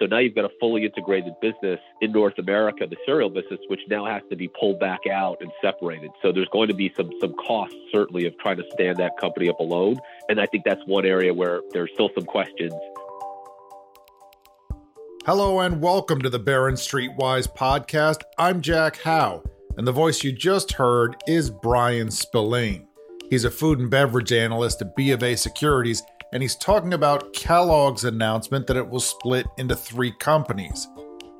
So now you've got a fully integrated business in North America, the cereal business, which now has to be pulled back out and separated. So there's going to be some costs, certainly, of trying to stand that company up alone. And I think that's one area where there's still some questions. Hello and welcome to the Barron Streetwise podcast. I'm Jack Howe, and the voice you just heard is Brian Spillane. He's a food and beverage analyst at B of A Securities, and he's talking about Kellogg's announcement that it will split into three companies.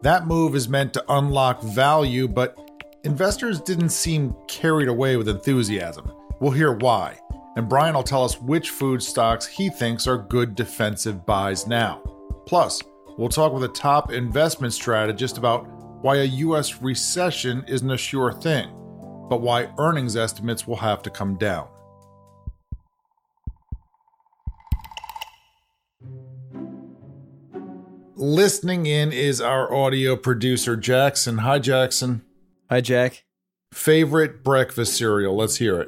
That move is meant to unlock value, but investors didn't seem carried away with enthusiasm. We'll hear why, and Brian will tell us which food stocks he thinks are good defensive buys now. Plus, we'll talk with a top investment strategist about why a U.S. recession isn't a sure thing, but why earnings estimates will have to come down. Listening in is our audio producer, Jackson. Hi, Jackson. Hi, Jack. Favorite breakfast cereal? Let's hear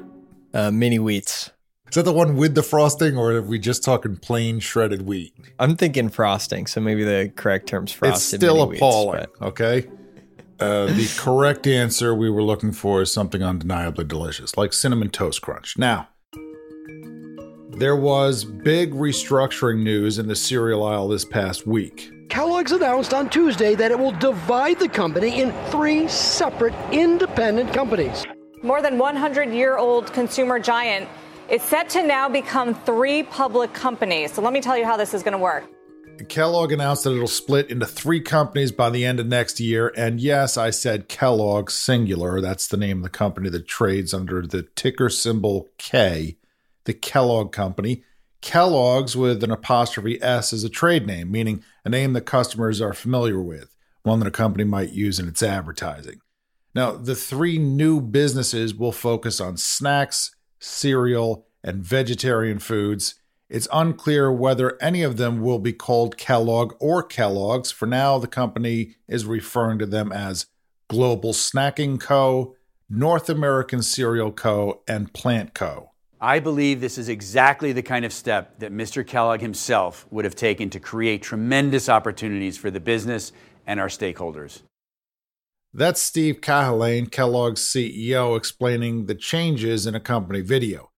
it. Mini Wheats. Is that the one with the frosting, or are we just talking plain shredded wheat? I'm thinking frosting, so maybe the correct term's frosted. It's still appalling, but... okay? The correct answer we were looking for is something undeniably delicious, like Cinnamon Toast Crunch. Now, there was big restructuring news in the cereal aisle this past week. Kellogg's announced on Tuesday that it will divide the company in three separate independent companies. More than 100-year-old consumer giant is set to now become three public companies. So let me tell you how this is going to work. Kellogg announced that it'll split into three companies by the end of next year. And yes, I said Kellogg singular. That's the name of the company that trades under the ticker symbol K, the Kellogg Company. Kellogg's with an apostrophe S is a trade name, meaning a name that customers are familiar with, one that a company might use in its advertising. Now, the three new businesses will focus on snacks, cereal, and vegetarian foods. It's unclear whether any of them will be called Kellogg or Kellogg's. For now, the company is referring to them as Global Snacking Co., North American Cereal Co., and Plant Co. I believe this is exactly the kind of step that Mr. Kellogg himself would have taken to create tremendous opportunities for the business and our stakeholders. That's Steve Cahillane, Kellogg's CEO, explaining the changes in a company video.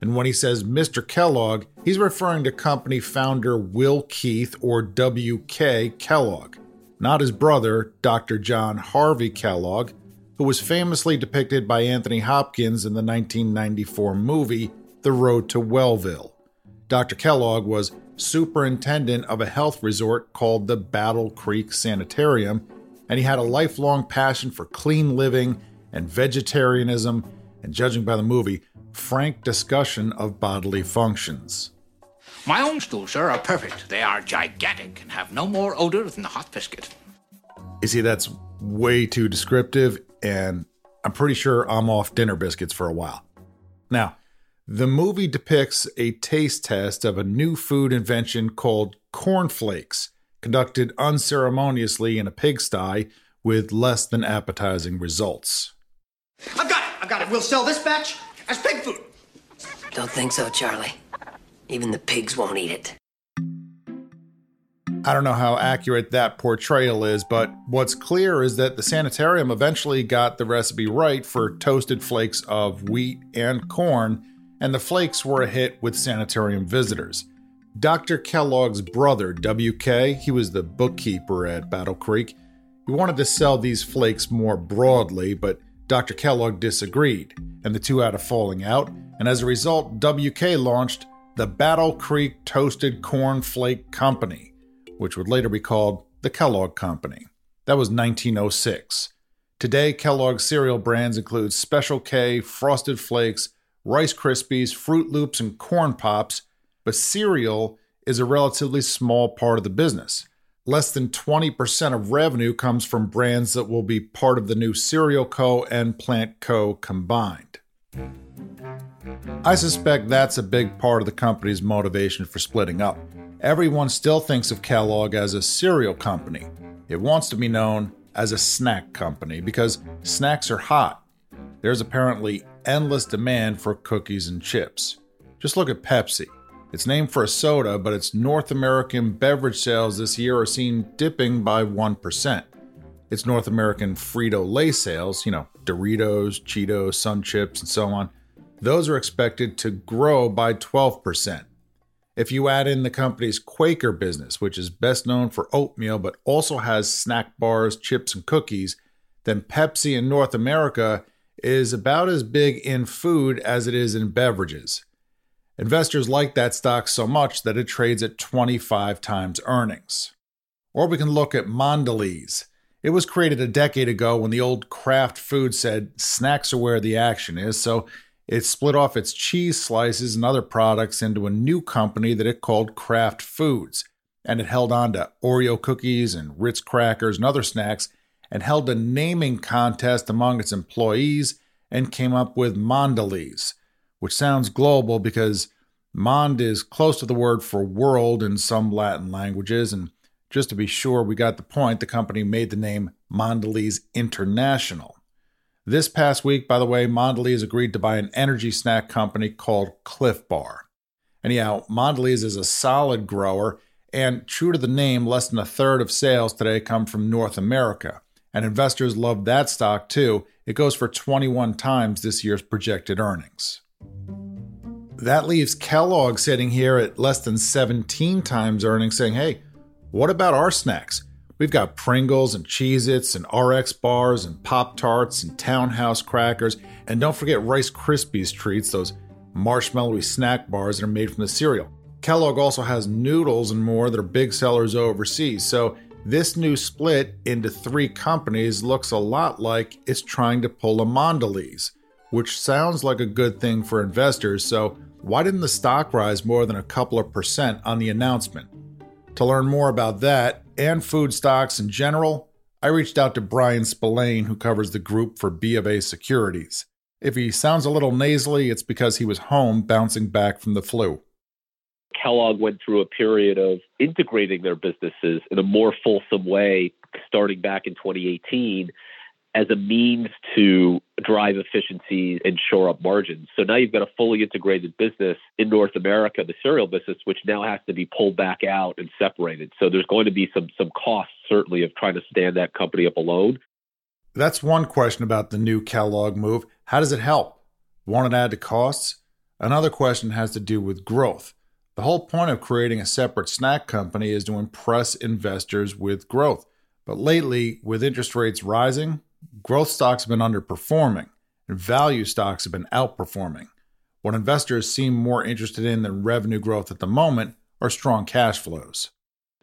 And when he says Mr. Kellogg, he's referring to company founder Will Keith, or W.K. Kellogg, not his brother, Dr. John Harvey Kellogg, who was famously depicted by Anthony Hopkins in the 1994 movie The Road to Wellville. Dr. Kellogg was superintendent of a health resort called the Battle Creek Sanitarium, and he had a lifelong passion for clean living and vegetarianism, and judging by the movie, frank discussion of bodily functions. My homeschools, sir, are perfect. They are gigantic and have no more odor than a hot biscuit. You see, that's way too descriptive, and I'm pretty sure I'm off dinner biscuits for a while. Now, the movie depicts a taste test of a new food invention called Corn Flakes, conducted unceremoniously in a pigsty with less than appetizing results. I've got it. We'll sell this batch as pig food. Don't think so, Charlie. Even the pigs won't eat it. I don't know how accurate that portrayal is, but what's clear is that the sanitarium eventually got the recipe right for toasted flakes of wheat and corn, and the flakes were a hit with sanitarium visitors. Dr. Kellogg's brother, W.K., he was the bookkeeper at Battle Creek. He wanted to sell these flakes more broadly, but Dr. Kellogg disagreed, and the two had a falling out, and as a result, W.K. launched the Battle Creek Toasted Corn Flake Company, which would later be called the Kellogg Company. That was 1906. Today, Kellogg's cereal brands include Special K, Frosted Flakes, Rice Krispies, Fruit Loops, and Corn Pops, but cereal is a relatively small part of the business. Less than 20% of revenue comes from brands that will be part of the new Cereal Co. and Plant Co. combined. I suspect that's a big part of the company's motivation for splitting up. Everyone still thinks of Kellogg as a cereal company. It wants to be known as a snack company because snacks are hot. There's apparently endless demand for cookies and chips. Just look at Pepsi. It's named for a soda, but its North American beverage sales this year are seen dipping by 1%. Its North American Frito-Lay sales, Doritos, Cheetos, Sun Chips, and so on, those are expected to grow by 12%. If you add in the company's Quaker business, which is best known for oatmeal but also has snack bars, chips, and cookies, then Pepsi in North America is about as big in food as it is in beverages. Investors like that stock so much that it trades at 25 times earnings. Or we can look at Mondelez. It was created a decade ago when the old Kraft Foods said snacks are where the action is, so it split off its cheese slices and other products into a new company that it called Kraft Foods, and it held on to Oreo cookies and Ritz crackers and other snacks, and held a naming contest among its employees and came up with Mondelez, which sounds global because Mond is close to the word for world in some Latin languages, and just to be sure we got the point, the company made the name Mondelez International. This past week, by the way, Mondelez agreed to buy an energy snack company called Cliff Bar. Anyhow, Mondelez is a solid grower, and true to the name, less than a third of sales today come from North America. And investors love that stock too. It goes for 21 times this year's projected earnings. That leaves Kellogg sitting here at less than 17 times earnings saying, hey, what about our snacks? We've got Pringles and Cheez-Its and RX bars and Pop-Tarts and Townhouse crackers. And don't forget Rice Krispies treats, those marshmallowy snack bars that are made from the cereal. Kellogg also has noodles and more that are big sellers overseas. So this new split into three companies looks a lot like it's trying to pull a Mondelez, which sounds like a good thing for investors. So why didn't the stock rise more than a couple of percent on the announcement? To learn more about that, and food stocks in general, I reached out to Brian Spillane, who covers the group for B of A Securities. If he sounds a little nasally, it's because he was home bouncing back from the flu. Kellogg went through a period of integrating their businesses in a more fulsome way, starting back in 2018, as a means to drive efficiencies and shore up margins. So now you've got a fully integrated business in North America, the cereal business, which now has to be pulled back out and separated. So there's going to be some costs, certainly, of trying to stand that company up alone. That's one question about the new Kellogg move. How does it help? Won't it add to costs? Another question has to do with growth. The whole point of creating a separate snack company is to impress investors with growth. But lately, with interest rates rising, growth stocks have been underperforming, and value stocks have been outperforming. What investors seem more interested in than revenue growth at the moment are strong cash flows.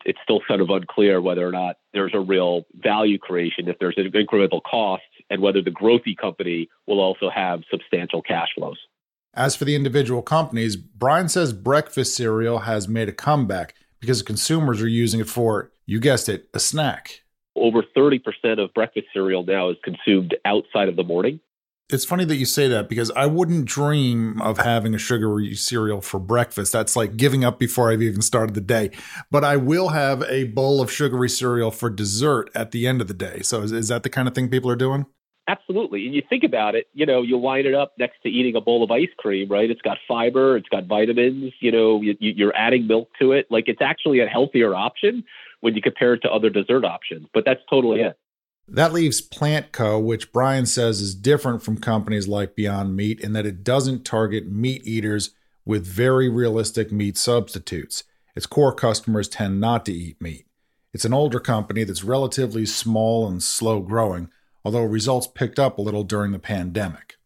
It's still sort of unclear whether or not there's a real value creation, if there's an incremental cost, and whether the growthy company will also have substantial cash flows. As for the individual companies, Brian says breakfast cereal has made a comeback because consumers are using it for, you guessed it, a snack. Over 30% of breakfast cereal now is consumed outside of the morning. It's funny that you say that because I wouldn't dream of having a sugary cereal for breakfast. That's like giving up before I've even started the day. But I will have a bowl of sugary cereal for dessert at the end of the day. So is that the kind of thing people are doing? Absolutely. And you think about it, you line it up next to eating a bowl of ice cream, right? It's got fiber, it's got vitamins, you're adding milk to it. Like it's actually a healthier option when you compare it to other dessert options, but that's totally it. That leaves Plant Co., which Brian says is different from companies like Beyond Meat in that it doesn't target meat eaters with very realistic meat substitutes. Its core customers tend not to eat meat. It's an older company that's relatively small and slow growing, although results picked up a little during the pandemic.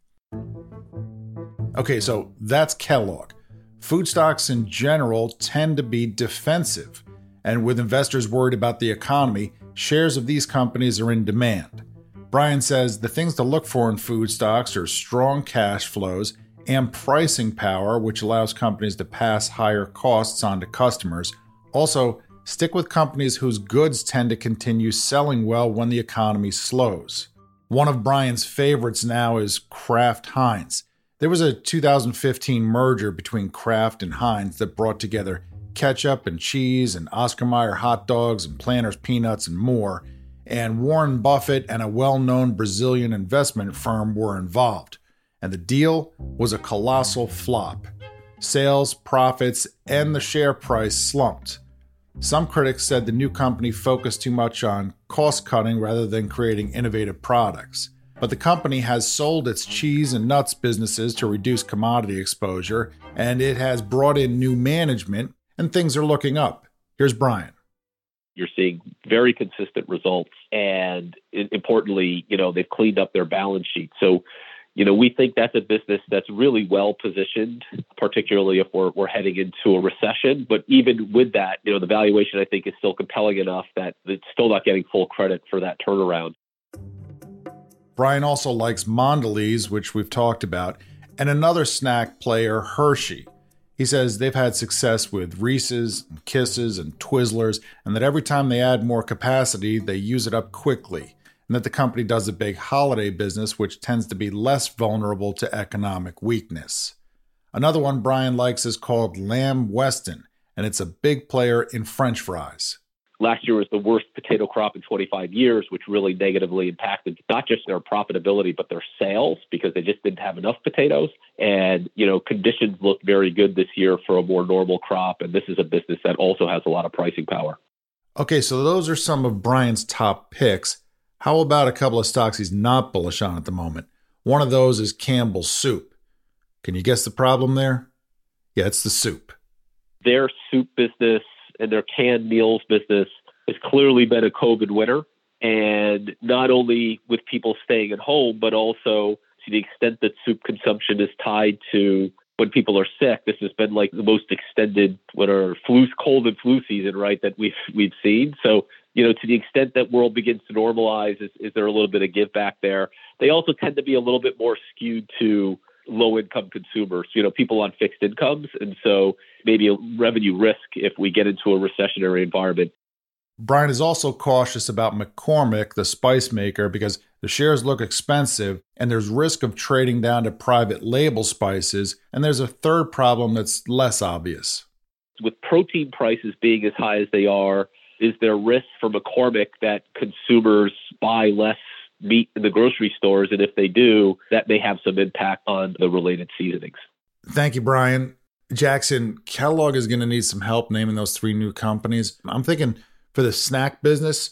Okay, so that's Kellogg. Food stocks in general tend to be defensive, and with investors worried about the economy, shares of these companies are in demand. Brian says the things to look for in food stocks are strong cash flows and pricing power, which allows companies to pass higher costs on to customers. Also, stick with companies whose goods tend to continue selling well when the economy slows. One of Brian's favorites now is Kraft Heinz. There was a 2015 merger between Kraft and Heinz that brought together ketchup and cheese and Oscar Mayer hot dogs and Planters peanuts and more, and Warren Buffett and a well-known Brazilian investment firm were involved. And the deal was a colossal flop. Sales, profits, and the share price slumped. Some critics said the new company focused too much on cost-cutting rather than creating innovative products. But the company has sold its cheese and nuts businesses to reduce commodity exposure, and it has brought in new management, and things are looking up. Here's Brian. You're seeing very consistent results, and importantly, they've cleaned up their balance sheet. So, we think that's a business that's really well positioned, particularly if we're heading into a recession. But even with that, the valuation, I think, is still compelling enough that it's still not getting full credit for that turnaround. Brian also likes Mondelez, which we've talked about, and another snack player, Hershey. He says they've had success with Reese's and Kisses and Twizzlers, and that every time they add more capacity, they use it up quickly, and that the company does a big holiday business, which tends to be less vulnerable to economic weakness. Another one Brian likes is called Lamb Weston, and it's a big player in French fries. Last year was the worst potato crop in 25 years, which really negatively impacted not just their profitability, but their sales, because they just didn't have enough potatoes. And, conditions look very good this year for a more normal crop. And this is a business that also has a lot of pricing power. Okay, so those are some of Brian's top picks. How about a couple of stocks he's not bullish on at the moment? One of those is Campbell's Soup. Can you guess the problem there? Yeah, it's the soup. Their soup business and their canned meals business has clearly been a COVID winner. And not only with people staying at home, but also to the extent that soup consumption is tied to when people are sick, this has been like the most extended cold and flu season, right, that we've seen. So, to the extent that world begins to normalize, is there a little bit of give back there? They also tend to be a little bit more skewed to low-income consumers, people on fixed incomes, and so maybe a revenue risk if we get into a recessionary environment. Brian is also cautious about McCormick, the spice maker, because the shares look expensive, and there's risk of trading down to private label spices, and there's a third problem that's less obvious. With protein prices being as high as they are, is there risk for McCormick that consumers buy less meat in the grocery stores, and if they do, that may have some impact on the related seasonings? Thank you, Brian. Jackson, Kellogg is going to need some help naming those three new companies. I'm thinking for the snack business,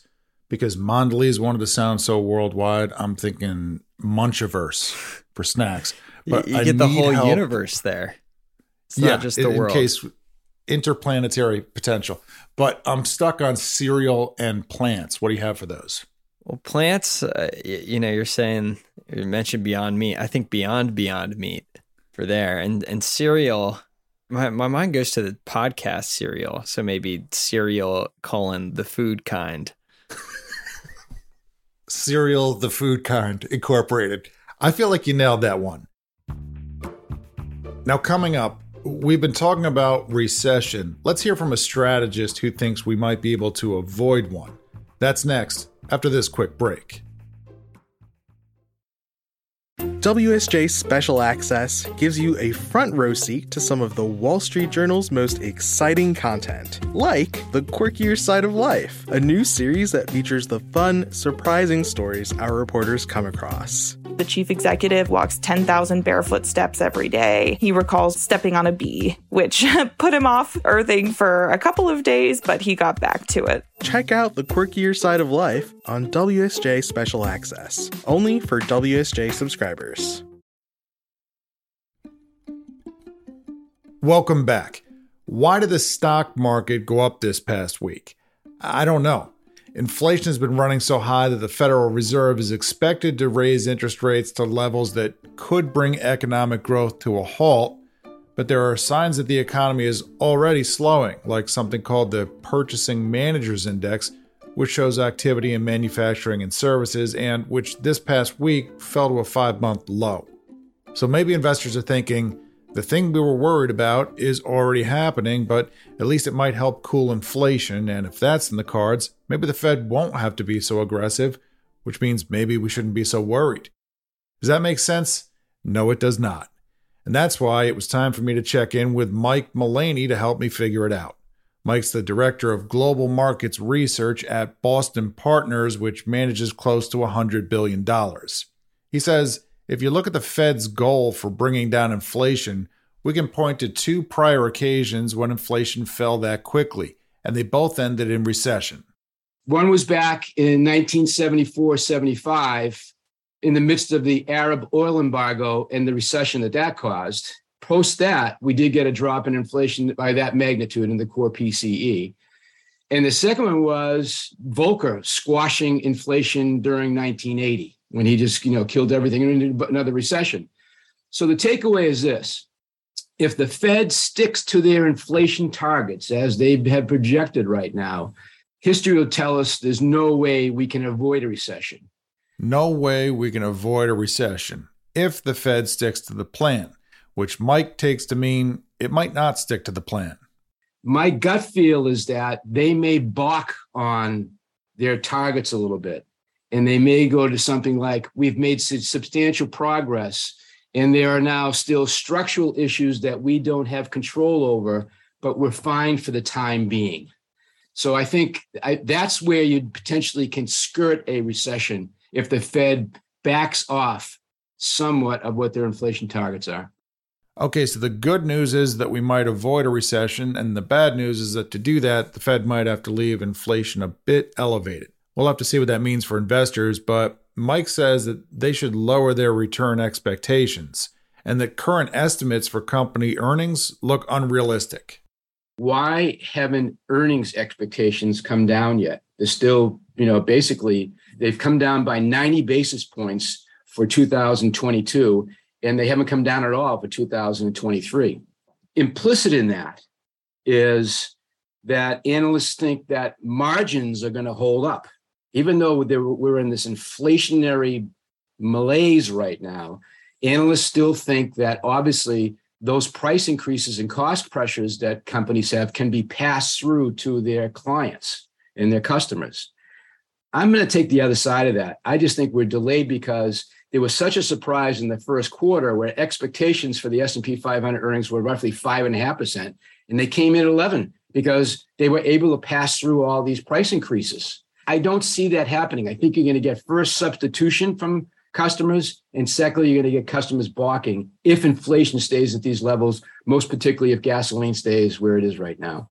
because Mondelez wanted to sound so worldwide, I'm thinking Munchiverse for snacks. But you get the whole universe there. It's not just the world. In case interplanetary potential. But I'm stuck on cereal and plants. What do you have for those? Well, plants, you mentioned Beyond Meat. I think Beyond Meat for there. And cereal, my mind goes to the podcast cereal. So maybe cereal, the food kind. Cereal, the food kind, Incorporated. I feel like you nailed that one. Now, coming up, we've been talking about recession. Let's hear from a strategist who thinks we might be able to avoid one. That's next, after this quick break. WSJ Special Access gives you a front row seat to some of the Wall Street Journal's most exciting content, like The Quirkier Side of Life, a new series that features the fun, surprising stories our reporters come across. The chief executive walks 10,000 barefoot steps every day. He recalls stepping on a bee, which put him off earthing for a couple of days, but he got back to it. Check out The Quirkier Side of Life on WSJ Special Access, only for WSJ subscribers. Welcome back. Why did the stock market go up this past week? I don't know. Inflation has been running so high that the Federal Reserve is expected to raise interest rates to levels that could bring economic growth to a halt, but there are signs that the economy is already slowing, like something called the Purchasing Managers Index, which shows activity in manufacturing and services, and which this past week fell to a 5-month low. So maybe investors are thinking, the thing we were worried about is already happening, but at least it might help cool inflation, and if that's in the cards, maybe the Fed won't have to be so aggressive, which means maybe we shouldn't be so worried. Does that make sense? No, it does not. And that's why it was time for me to check in with Mike Mullaney to help me figure it out. Mike's the director of Global Markets Research at Boston Partners, which manages close to $100 billion. He says, if you look at the Fed's goal for bringing down inflation, we can point to two prior occasions when inflation fell that quickly, and they both ended in recession. One was back in 1974-75, in the midst of the Arab oil embargo and the recession that that caused. Post that, we did get a drop in inflation by that magnitude in the core PCE. And the second one was Volcker squashing inflation during 1980, when he just killed everything and another recession. So the takeaway is this. If the Fed sticks to their inflation targets as they have projected right now, history will tell us there's no way we can avoid a recession. No way we can avoid a recession if the Fed sticks to the plan, which Mike takes to mean it might not stick to the plan. My gut feel is that they may balk on their targets a little bit, and they may go to something like, we've made substantial progress, and there are now still structural issues that we don't have control over, but we're fine for the time being. So I think that's where you potentially can skirt a recession if the Fed backs off somewhat of what their inflation targets are. Okay, so the good news is that we might avoid a recession, and the bad news is that to do that, the Fed might have to leave inflation a bit elevated. We'll have to see what that means for investors, but Mike says that they should lower their return expectations and that current estimates for company earnings look unrealistic. Why haven't earnings expectations come down yet? They're still, basically they've come down by 90 basis points for 2022, and they haven't come down at all for 2023. Implicit in that is that analysts think that margins are going to hold up. Even though we're in this inflationary malaise right now, analysts still think that obviously those price increases and cost pressures that companies have can be passed through to their clients and their customers. I'm going to take the other side of that. I just think we're delayed because there was such a surprise in the first quarter where expectations for the S&P 500 earnings were roughly 5.5%, and they came in at 11 because they were able to pass through all these price increases. I don't see that happening. I think you're going to get first substitution from customers, and secondly, you're going to get customers balking if inflation stays at these levels, most particularly if gasoline stays where it is right now.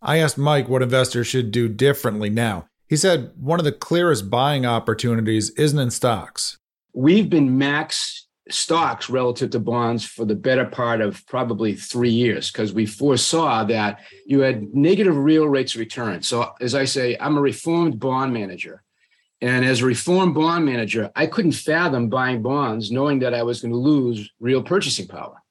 I asked Mike what investors should do differently now. He said one of the clearest buying opportunities isn't in stocks. We've been max stocks relative to bonds for the better part of probably 3 years because we foresaw that you had negative real rates of return. So as I say, I'm a reformed bond manager. And as a reformed bond manager, I couldn't fathom buying bonds knowing that I was going to lose real purchasing power.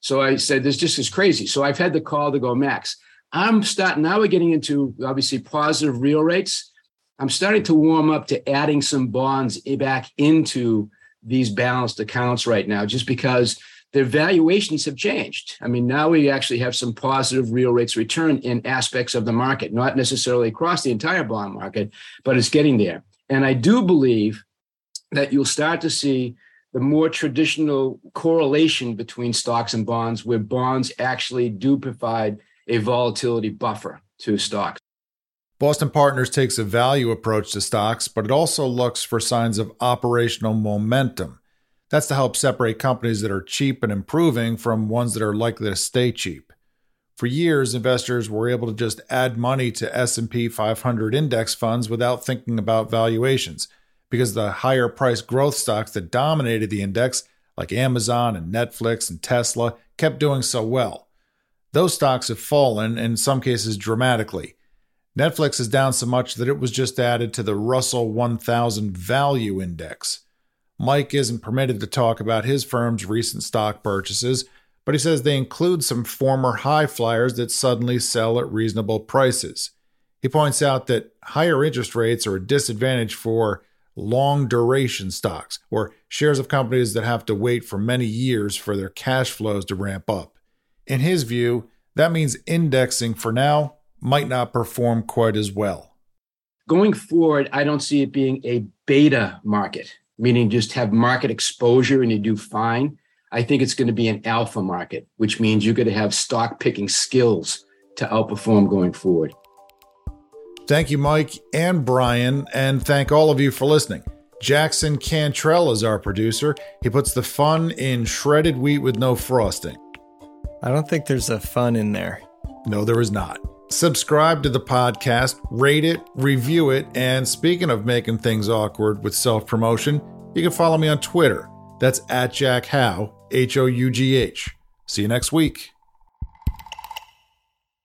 So I said, this just is crazy. So I've had the call to go max. Now we're getting into obviously positive real rates. I'm starting to warm up to adding some bonds back into these balanced accounts right now, just because their valuations have changed. I mean, now we actually have some positive real rates return in aspects of the market, not necessarily across the entire bond market, but it's getting there. And I do believe that you'll start to see the more traditional correlation between stocks and bonds, where bonds actually do provide a volatility buffer to stocks. Boston Partners takes a value approach to stocks, but it also looks for signs of operational momentum. That's to help separate companies that are cheap and improving from ones that are likely to stay cheap. For years, investors were able to just add money to S&P 500 index funds without thinking about valuations, because the higher-priced growth stocks that dominated the index, like Amazon and Netflix and Tesla, kept doing so well. Those stocks have fallen, in some cases dramatically. Netflix is down so much that it was just added to the Russell 1000 Value Index. Mike isn't permitted to talk about his firm's recent stock purchases, but he says they include some former high flyers that suddenly sell at reasonable prices. He points out that higher interest rates are a disadvantage for long-duration stocks, or shares of companies that have to wait for many years for their cash flows to ramp up. In his view, that means indexing for now might not perform quite as well. Going forward, I don't see it being a beta market, meaning just have market exposure and you do fine. I think it's going to be an alpha market, which means you're going to have stock picking skills to outperform going forward. Thank you, Mike and Brian, and thank all of you for listening. Jackson Cantrell is our producer. He puts the fun in shredded wheat with no frosting. I don't think there's a fun in there. No, there is not. Subscribe to the podcast, rate it, review it, and speaking of making things awkward with self-promotion, you can follow me on Twitter. That's @JackHough, Houghh. See you next week.